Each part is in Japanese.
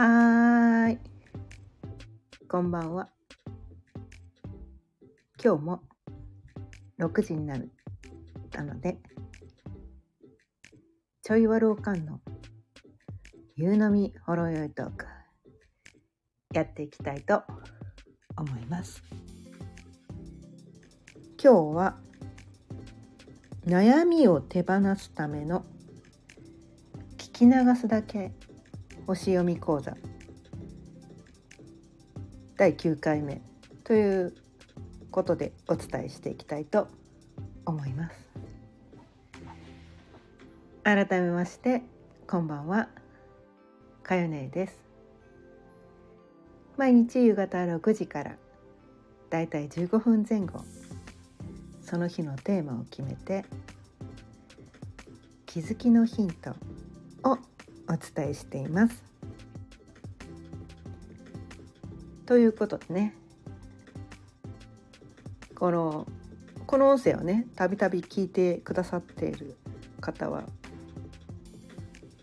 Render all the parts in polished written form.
はい、こんばんは。今日も6時になったので、ちょいわろうかんの夕飲みほろ酔いトークやっていきたいと思います。今日は悩みを手放すための聞き流すだけ星読み講座第9回目ということでお伝えしていきたいと思います。改めましてこんばんは、かよねえです。毎日夕方6時からだいたい15分前後、その日のテーマを決めて気づきのヒントをお伝えしています。ということでね、この音声をね、たびたび聞いてくださっている方は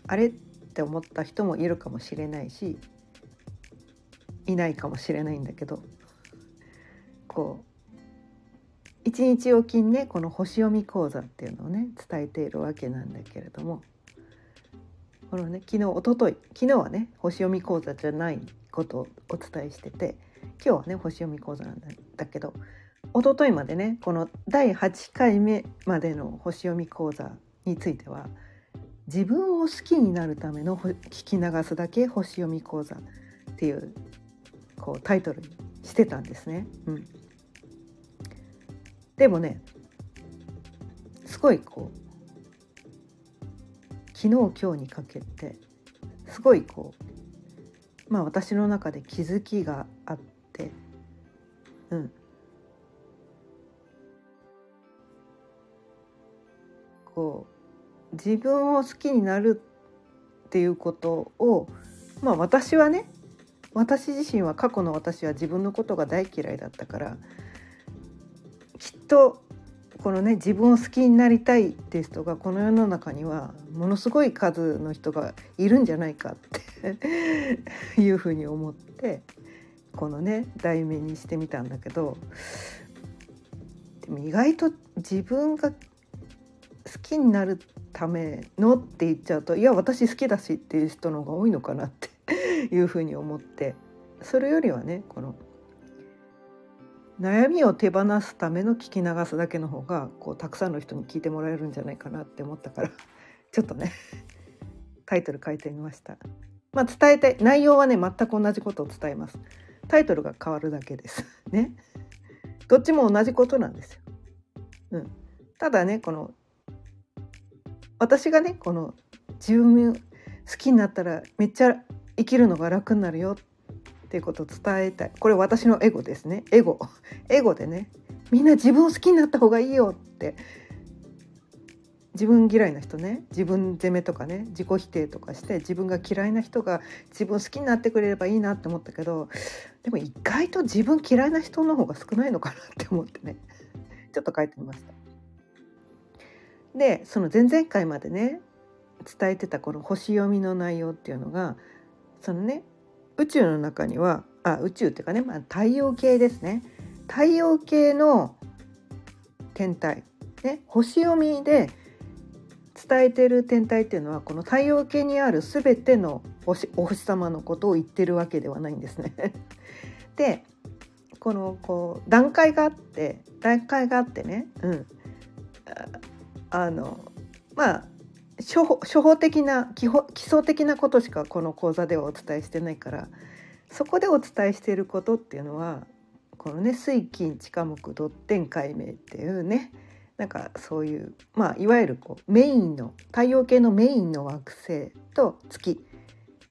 あれって思った人もいるかもしれないし、いないかもしれないんだけど、1日おきにね、この星読み講座っていうのをね伝えているわけなんだけれども、このね、昨日はね星読み講座じゃないことをお伝えしてて、今日はね星読み講座なんだけど、一昨日までね、この第8回目までの星読み講座については、自分を好きになるための聞き流すだけ星読み講座っていう、タイトルにしてたんですね。でもね、すごい昨日今日にかけてすごい私の中で気づきがあって、自分を好きになるっていうことを、私はね、私自身は、過去の私は自分のことが大嫌いだったから、きっとこのね、自分を好きになりたいっていう人がこの世の中にはものすごい数の人がいるんじゃないかっていうふうに思って、このね題名にしてみたんだけど、でも意外と自分が好きになるためのって言っちゃうと、いや私好きだしっていう人の方が多いのかなっていうふうに思って、それよりはね、この悩みを手放すための聞き流すだけの方がたくさんの人に聞いてもらえるんじゃないかなって思ったから、ちょっとねタイトル変えてみました。伝えたい内容はね、全く同じことを伝えます。タイトルが変わるだけですね。どっちも同じことなんですよ。ただね、私がね、自分好きになったらめっちゃ生きるのが楽になるよっていうことを伝えたい。これ私のエゴですね。エゴでね、みんな自分を好きになった方がいいよって、自分嫌いな人ね、自分責めとかね、自己否定とかして、自分が嫌いな人が自分好きになってくれればいいなって思ったけど、でも意外と自分嫌いな人の方が少ないのかなって思ってね、ちょっと書いてみました。で、その前々回までね伝えてたこの星読みの内容っていうのが、そのね、宇宙の中には、宇宙っていうかね、太陽系ですね。太陽系の天体、ね、星読みで伝えてる天体っていうのは、この太陽系にあるすべてのお星様のことを言ってるわけではないんですね。で、段階があってね、初歩的な基礎的なことしかこの講座ではお伝えしてないから、そこでお伝えしていることっていうのは、このね、水金地火木土天海冥っていうね、なんかそういう、いわゆるメインの太陽系のメインの惑星と月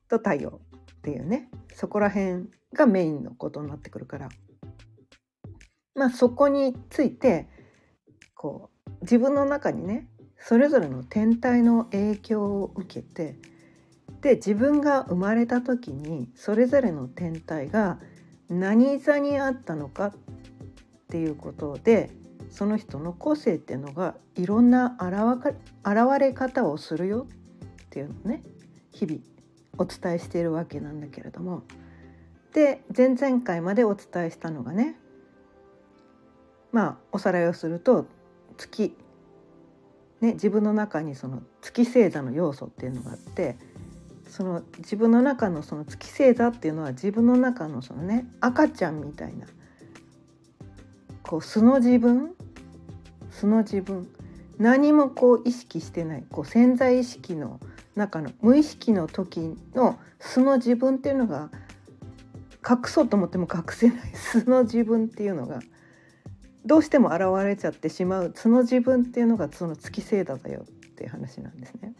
と太陽っていうね、そこら辺がメインのことになってくるから、そこについて自分の中にね、それぞれの天体の影響を受けて、で、自分が生まれた時にそれぞれの天体が何座にあったのかっていうことで、その人の個性っていうのがいろんな現れ方をするよっていうのね、日々お伝えしているわけなんだけれども、で前々回までお伝えしたのがね、おさらいをすると月、ね、自分の中にその月星座の要素っていうのがあって、その自分の中のその月星座っていうのは自分の中のそのね、赤ちゃんみたいなこう素の自分、何もこう意識してないこう潜在意識の中の無意識の時の素の自分っていうのが、隠そうと思っても隠せない素の自分っていうのがどうしても現れちゃってしまう素の自分っていうのがその月星座だよっていう話なんですね、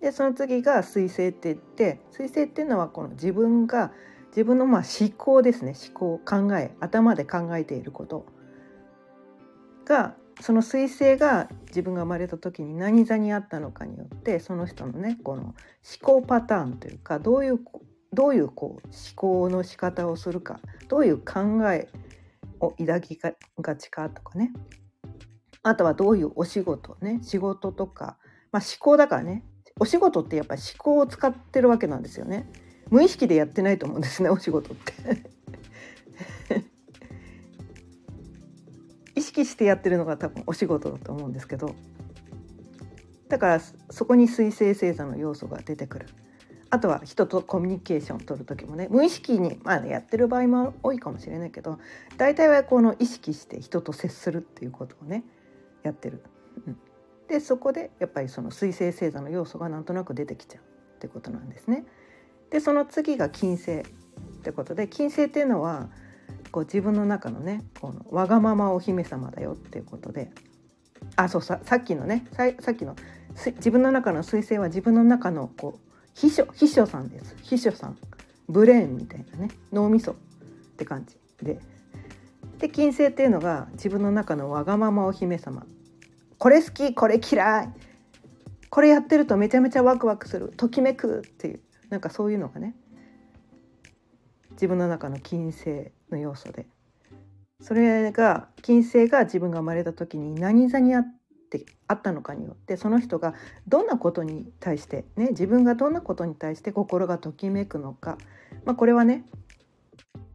でその次が水星って言って、水星っていうのはこの自分が自分の思考ですね、思考、考え、頭で考えていることが、その水星が自分が生まれた時に何座にあったのかによって、その人のねこの思考パターンというか、どういうこう思考の仕方をするか、どういう考えを抱きがちかとかね、あとはどういうお仕事ね、仕事とか、思考だからね、お仕事ってやっぱり思考を使ってるわけなんですよね。無意識でやってないと思うんですね、お仕事って意識してやってるのが多分お仕事だと思うんですけど、だからそこに水星星座の要素が出てくる。あとは人とコミュニケーションを取る時もね、無意識に、やってる場合も多いかもしれないけど、大体はこの意識して人と接するっていうことをねやってる、でそこでやっぱりその水星星座の要素がなんとなく出てきちゃうってことなんですね。でその次が金星ってことで、金星っていうのはこう自分の中のねこのわがままお姫様だよっていうことで、さっきの自分の中の水星は自分の中のこう秘書さんです。秘書さん、ブレーンみたいなね、脳みそって感じで、金星っていうのが自分の中のわがままお姫様、これ好き、これ嫌い、これやってるとめちゃめちゃワクワクする、ときめくっていう、なんかそういうのがね自分の中の金星の要素で、それが金星が自分が生まれた時に何座にあったのかによって、その人がどんなことに対して、ね、自分がどんなことに対して心がときめくのか、これはね、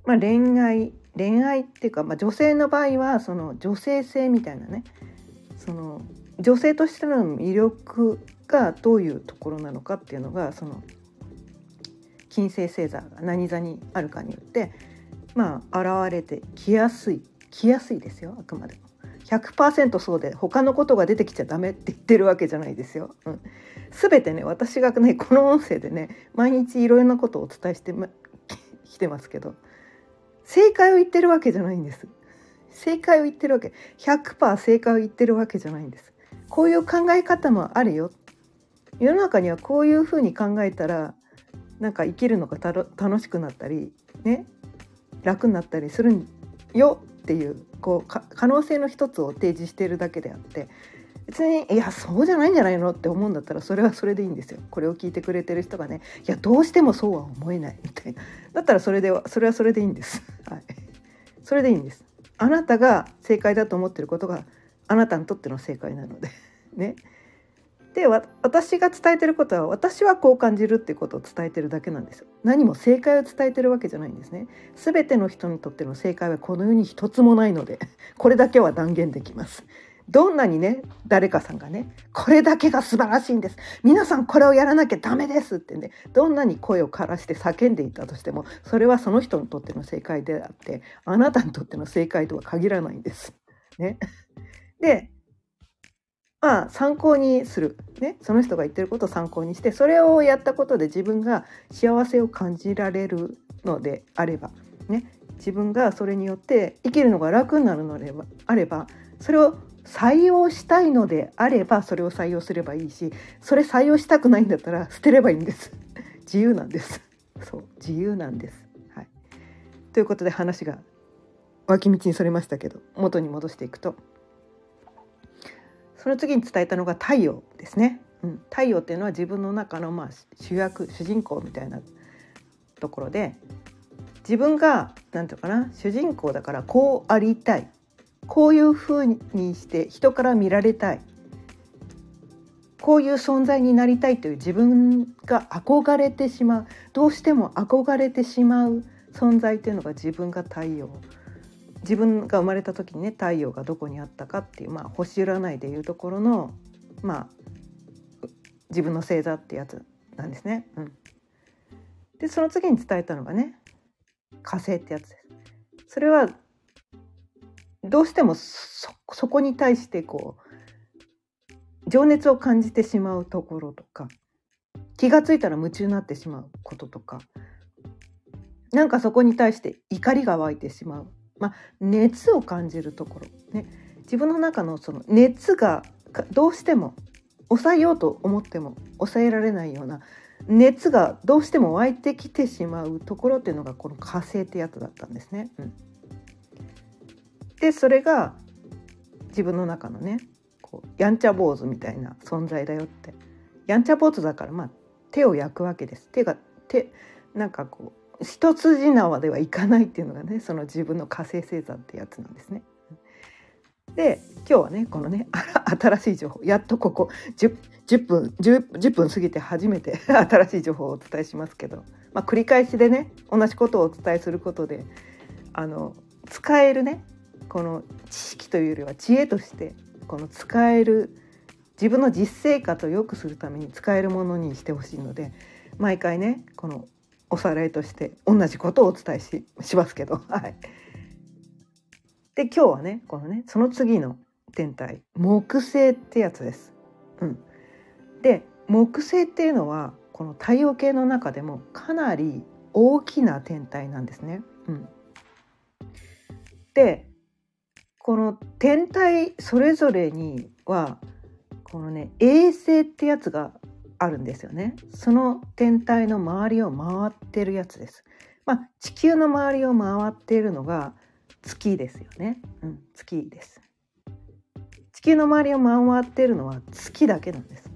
恋愛っていうか、女性の場合はその女性性みたいなね、その女性としての魅力がどういうところなのかっていうのが、その金星星座が何座にあるかによって、現れてきやすいですよ。あくまでも100% そうで、他のことが出てきちゃダメって言ってるわけじゃないですよ。全てね、私がねこの音声でね毎日いろいろなことをお伝えしてきてますけど、正解を言ってるわけじゃないんです。正解を言ってるわけ 100% 正解を言ってるわけじゃないんです。こういう考え方もあるよ、世の中にはこういうふうに考えたらなんか生きるのが楽しくなったりね、楽になったりするよっていうこう可能性の一つを提示しているだけであって、別にいやそうじゃないんじゃないのって思うんだったら、それはそれでいいんですよ。これを聞いてくれてる人がね、いやどうしてもそうは思えないみたいな、だったらそれはそれでいいんです、それでいいんです。あなたが正解だと思ってることがあなたにとっての正解なのでね。で私が伝えてることは、私はこう感じるっていうことを伝えてるだけなんですよ。何も正解を伝えてるわけじゃないんですね。すべての人にとっての正解はこの世に一つもないので、これだけは断言できます。どんなにね誰かさんがね、これだけが素晴らしいんです、皆さんこれをやらなきゃダメですってね、どんなに声を枯らして叫んでいたとしても、それはその人にとっての正解であって、あなたにとっての正解とは限らないんですね。で参考にする、ね、その人が言ってることを参考にして、それをやったことで自分が幸せを感じられるのであれば、ね、自分がそれによって生きるのが楽になるのであれば、それを採用したいのであればそれを採用すればいいし、それ採用したくないんだったら捨てればいいんです。自由なんです。そう、自由なんです、ということで話が脇道にそれましたけど、元に戻していくと、その次に伝えたのが太陽ですね、太陽っていうのは自分の中の主人公みたいなところで、自分がなんていうかな、主人公だからこうありたい、こういう風にして人から見られたい、こういう存在になりたいという自分が憧れてしまう、どうしても憧れてしまう存在というのが自分が太陽、自分が生まれた時にね、太陽がどこにあったかっていう、まあ、星占いでいうところの、まあ、自分の星座ってやつなんですね、うん、でその次に伝えたのがね、火星ってやつです。それはどうしても そこに対してこう情熱を感じてしまうところとか、気がついたら夢中になってしまうこととか、なんかそこに対して怒りが湧いてしまう、まあ、熱を感じるところ、ね、自分の中のその熱がどうしても抑えようと思っても抑えられないような熱がどうしても湧いてきてしまうところっていうのがこの火星ってやつだったんですね、うん、でそれが自分の中のね、こうやんちゃ坊主みたいな存在だよって。やんちゃ坊主だから、まあ、手を焼くわけです。手なんかこう一筋縄ではいかないっていうのがね、その自分の火星星座ってやつなんですね。で今日はね、このね新しい情報、やっとここ 10分過ぎて初めて新しい情報をお伝えしますけど、まあ、繰り返しでね、同じことをお伝えすることで使えるね、この知識というよりは知恵として、この使える、自分の実生活を良くするために使えるものにしてほしいので、毎回ねこのおさらいとして同じことをお伝え しますけど、はい。で今日はね、このね、その次の天体木星ってやつです、うん、で木星っていうのはこの太陽系の中でもかなり大きな天体なんですね、うん、でこの天体それぞれにはこのね、衛星ってやつがあるんですよね。その天体の周りを回ってるやつです、まあ、地球の周りを回っているのが月ですよね、うん、月です。地球の周りを回っているのは月だけなんです。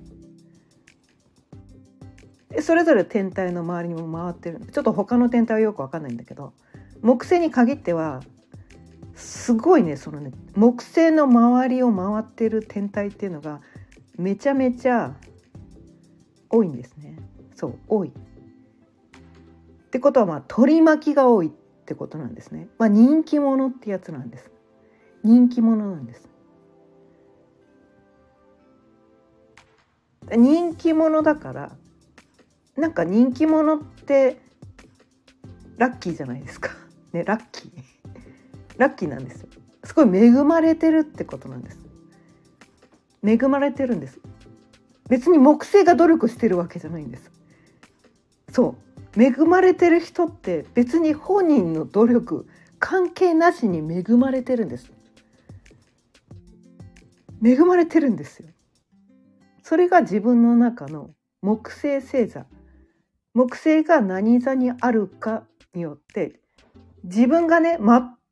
でそれぞれ天体の周りにも回ってる、ちょっと他の天体はよく分かんないんだけど、木星に限ってはすごいね、そのね、木星の周りを回ってる天体っていうのがめちゃめちゃ多いんですね。そう多いってことは、まあ取り巻きが多いってことなんですね。まあ人気者ってやつなんです。人気者なんです。人気者だから、なんか人気者ってラッキーじゃないですかね、ラッキーラッキーなんですよ。すごい恵まれてるってことなんです。恵まれてるんです。別に木星が努力してるわけじゃないんです。そう、恵まれてる人って別に本人の努力関係なしに恵まれてるんです。恵まれてるんですよ。それが自分の中の木星星座。木星が何座にあるかによって、自分がね、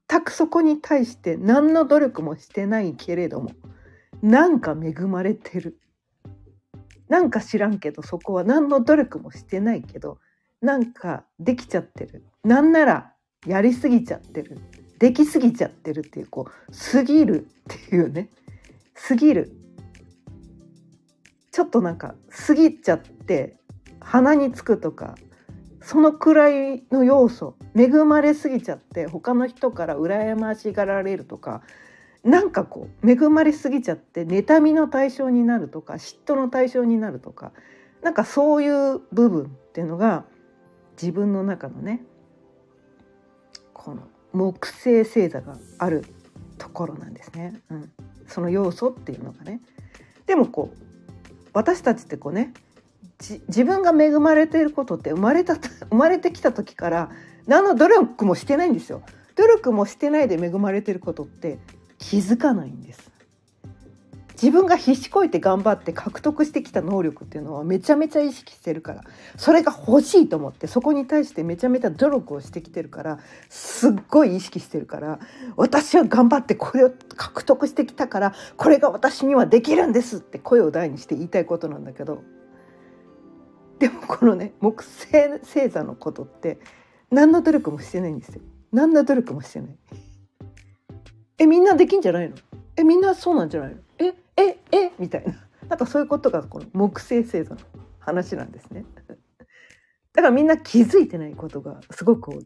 全くそこに対して何の努力もしてないけれども、なんか恵まれてる。なんか知らんけど、そこは何の努力もしてないけど、なんかできちゃってる、なんならやりすぎちゃってる、できすぎちゃってるっていう、こう過ぎるっていうね、過ぎる、ちょっとなんか過ぎちゃって鼻につくとか、そのくらいの要素、恵まれすぎちゃって他の人から羨ましがられるとか、なんかこう恵まれすぎちゃって妬みの対象になるとか、嫉妬の対象になるとか、なんかそういう部分っていうのが自分の中のね、この木星星座があるところなんですね、うん、その要素っていうのがね。でもこう私たちってこうね、自分が恵まれていることって、生まれてきた時から何の努力もしてないんですよ。努力もしてないで恵まれていることって気づかないんです。自分が必死こいて頑張って獲得してきた能力っていうのはめちゃめちゃ意識してるから、それが欲しいと思ってそこに対してめちゃめちゃ努力をしてきてるから、すっごい意識してるから、私は頑張ってこれを獲得してきたから、これが私にはできるんですって声を大にして言いたいことなんだけど、でもこのね、木星星座のことって何の努力もしてないんですよ。何の努力もしてない。みんなできんじゃないの？みんなそうなんじゃないの？みたいな。なんかそういうことがこの木星星座の話なんですね。だからみんな気づいてないことがすごく多い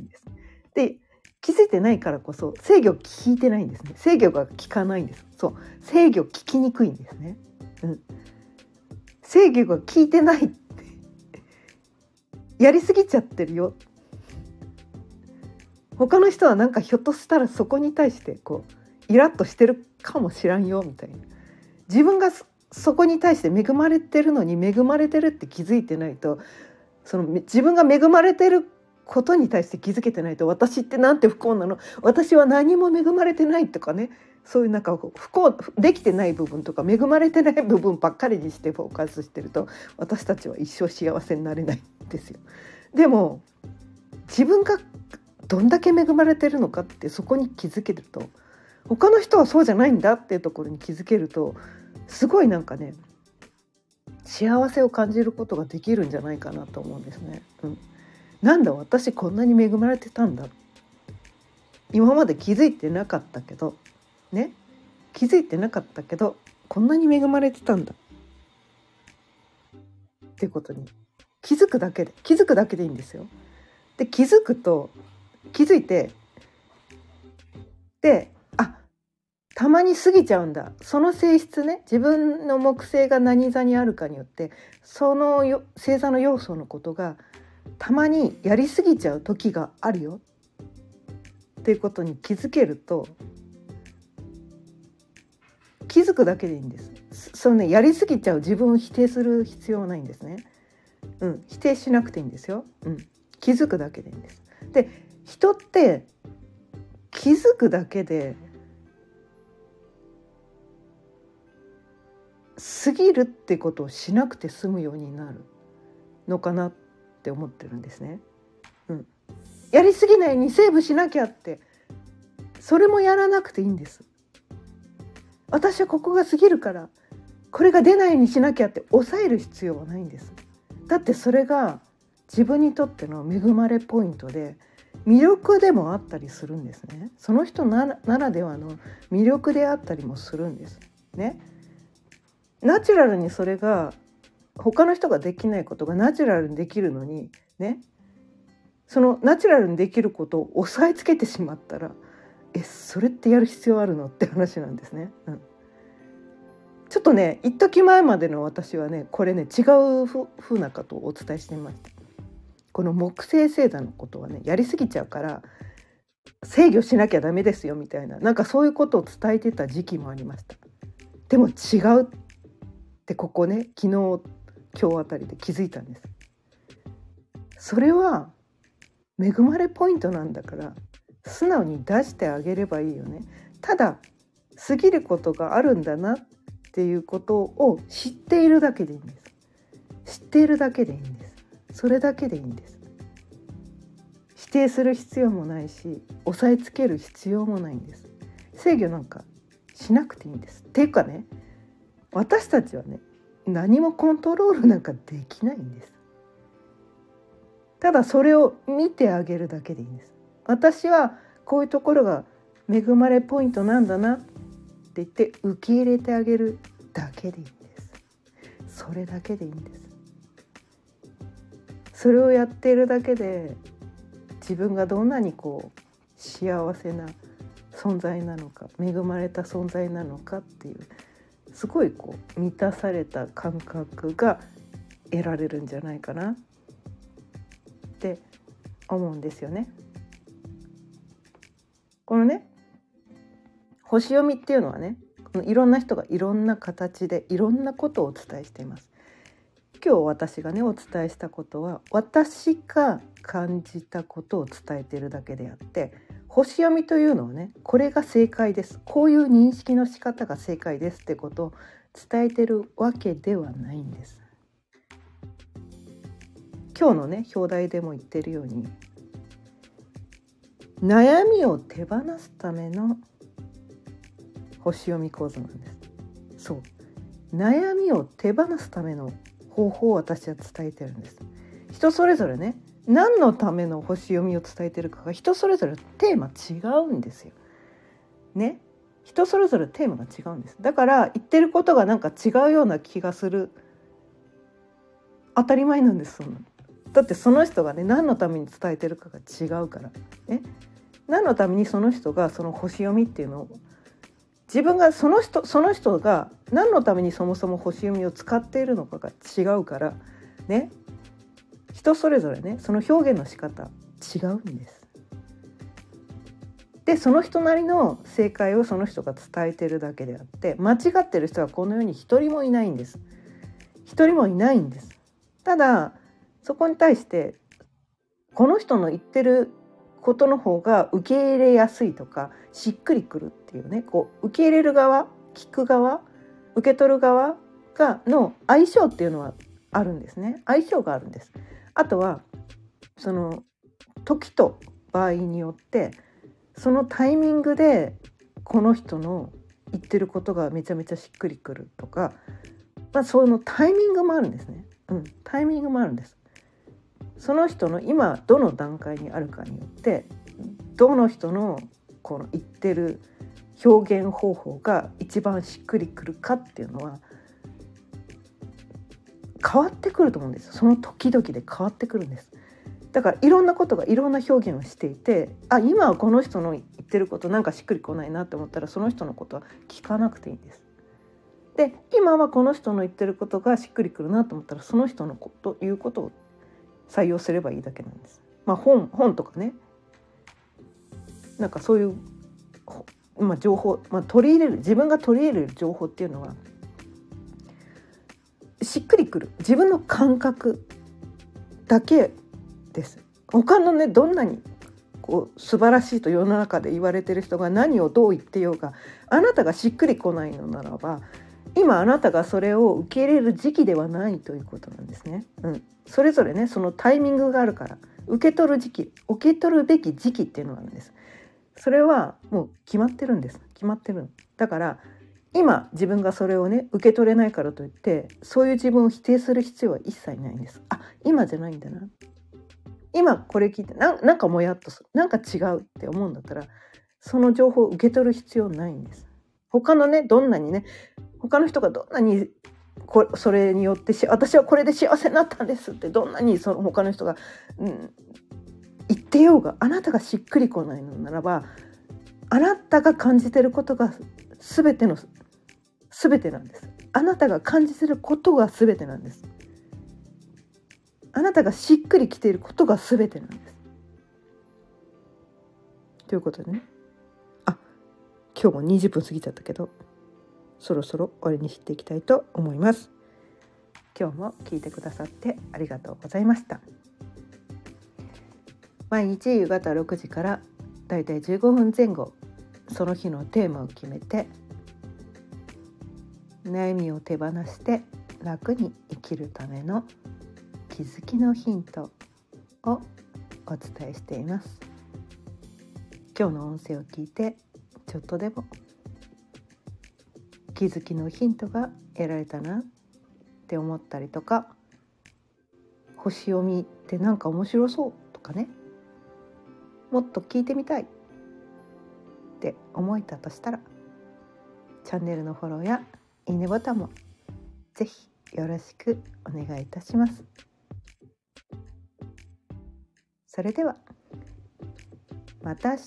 んです。で、気づいてないからこそ制御聞いてないんですね。制御が効かないんです。そう、制御聞きにくいんですね。うん、制御が効いてないってやりすぎちゃってるよ。他の人はなんかひょっとしたらそこに対してこうイラッとしてるかもしらんよみたいな。自分がそこに対して恵まれてるのに恵まれてるって気づいてないと、その自分が恵まれてることに対して気づけてないと、私ってなんて不幸なの、私は何も恵まれてないとかね、そういうなんか不幸できてない部分とか恵まれてない部分ばっかりにしてフォーカスしてると、私たちは一生幸せになれないんですよ。でも自分がどんだけ恵まれてるのかってそこに気づけると、他の人はそうじゃないんだっていうところに気づけると、すごいなんかね、幸せを感じることができるんじゃないかなと思うんですね。うん、なんだ私こんなに恵まれてたんだ、今まで気づいてなかったけどね、気づいてなかったけどこんなに恵まれてたんだっていうことに気づくだけでいいんですよ。で、気づいてで、たまに過ぎちゃうんだ、その性質ね、自分の木星が何座にあるかによってその星座の要素のことがたまにやり過ぎちゃう時があるよっていうことに気づけると、気づくだけでいいんです。そのね、やり過ぎちゃう自分を否定する必要はないんですね。うん、否定しなくていいんですよ。うん、気づくだけでいいんです。で、人って気づくだけで過ぎるってことをしなくて済むようになるのかなって思ってるんですね。うん、やりすぎないようにセーブしなきゃって、それもやらなくていいんです。私はここが過ぎるからこれが出ないようにしなきゃって抑える必要はないんです。だってそれが自分にとっての恵まれポイントで魅力でもあったりするんですね。その人ならではの魅力であったりもするんですね。ナチュラルにそれが、他の人ができないことがナチュラルにできるのにね、そのナチュラルにできることを抑えつけてしまったら、それってやる必要あるのって話なんですね。うん、ちょっとね、一時前までの私はね、これね、違う風なことをお伝えしていました。この木星星座のことはね、やりすぎちゃうから制御しなきゃダメですよみたいな、なんかそういうことを伝えてた時期もありました。でも違うで、ここね、昨日今日あたりで気づいたんです。それは恵まれポイントなんだから素直に出してあげればいいよね。ただ過ぎることがあるんだなっていうことを知っているだけでいいんです。知っているだけでいいんです。それだけでいいんです。否定する必要もないし、抑えつける必要もないんです。制御なんかしなくていいんです。っていうかね、私たちはね、何もコントロールなんかできないんです。ただそれを見てあげるだけでいいんです。私はこういうところが恵まれポイントなんだなって言って受け入れてあげるだけでいいんです。それだけでいいんです。それをやっているだけで、自分がどんなにこう幸せな存在なのか、恵まれた存在なのかっていう、すごいこう満たされた感覚が得られるんじゃないかなって思うんですよね。このね、星読みっていうのはね、いろんな人がいろんな形でいろんなことをお伝えしています。今日私がね、お伝えしたことは、私が感じたことを伝えているだけであって、星読みというのはね、これが正解です、こういう認識の仕方が正解ですってことを伝えてるわけではないんです。今日のね、表題でも言ってるように、悩みを手放すための星読み講座なんです。そう、悩みを手放すための方法を私は伝えてるんです。人それぞれね、何のための星読みを伝えてるかが人それぞれテーマ違うんですよ。ね、人それぞれテーマが違うんです。だから言ってることがなんか違うような気がする。当たり前なんです。そんなのだってその人がね何のために伝えてるかが違うからね。何のためにその人がその星読みっていうのを自分がその人が何のためにそもそも星読みを使っているのかが違うからね、人それぞれねその表現の仕方違うんです。でその人なりの正解をその人が伝えてるだけであって、間違ってる人はこの世に一人もいないんです。一人もいないんです。ただそこに対してこの人の言ってることの方が受け入れやすいとかしっくりくるっていうね、こう受け入れる側、聞く側、受け取る側がの相性っていうのはあるんですね。相性があるんです。あとはその時と場合によってそのタイミングでこの人の言ってることがめちゃめちゃしっくりくるとか、そのタイミングもあるんですね。タイミングもあるんです。その人の今どの段階にあるかによってどの人のこの言ってる表現方法が一番しっくりくるかっていうのは変わってくると思うんです。その時々で変わってくるんです。だからいろんなことがいろんな表現をしていて、あ、今はこの人の言ってることなんかしっくりこないなって思ったらその人のことは聞かなくていいんです。で今はこの人の言ってることがしっくりくるなと思ったらその人のこと言うことを採用すればいいだけなんです。本とかね、なんかそういう、情報、取り入れる、自分が取り入れる情報っていうのはしっくりくる自分の感覚だけです。他のねどんなにこう素晴らしいと世の中で言われてる人が何をどう言ってようが、あなたがしっくりこないのならば今あなたがそれを受け入れる時期ではないということなんですね。それぞれねそのタイミングがあるから、受け取る時期、受け取るべき時期っていうのがあるんです。それはもう決まってるんです。決まってる。だから今自分がそれをね受け取れないからといってそういう自分を否定する必要は一切ないんです。あ、今じゃないんだな、今これ聞いてなんかもやっとする、なんか違うって思うんだったらその情報を受け取る必要ないんです。他のねどんなにね他の人がどんなにそれによって私はこれで幸せになったんですってどんなにその他の人が、言ってようが、あなたがしっくりこないのならばあなたが感じてることが全てなんです。あなたが感じてることが全てなんです。あなたがしっくりきていることが全てなんです。ということでね、今日も20分過ぎちゃったけどそろそろ終わりにしていきたいと思います。今日も聞いてくださってありがとうございました。毎日夕方6時からだいたい15分前後、その日のテーマを決めて悩みを手放して楽に生きるための気づきのヒントをお伝えしています。今日の音声を聞いてちょっとでも気づきのヒントが得られたなって思ったりとか、星読みってなんか面白そうとかね、もっと聞いてみたいって思えたとしたらチャンネルのフォローやいいねボタンもぜひよろしくお願いいたします。それではまた明日、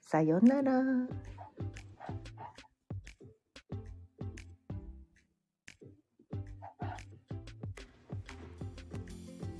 さようなら。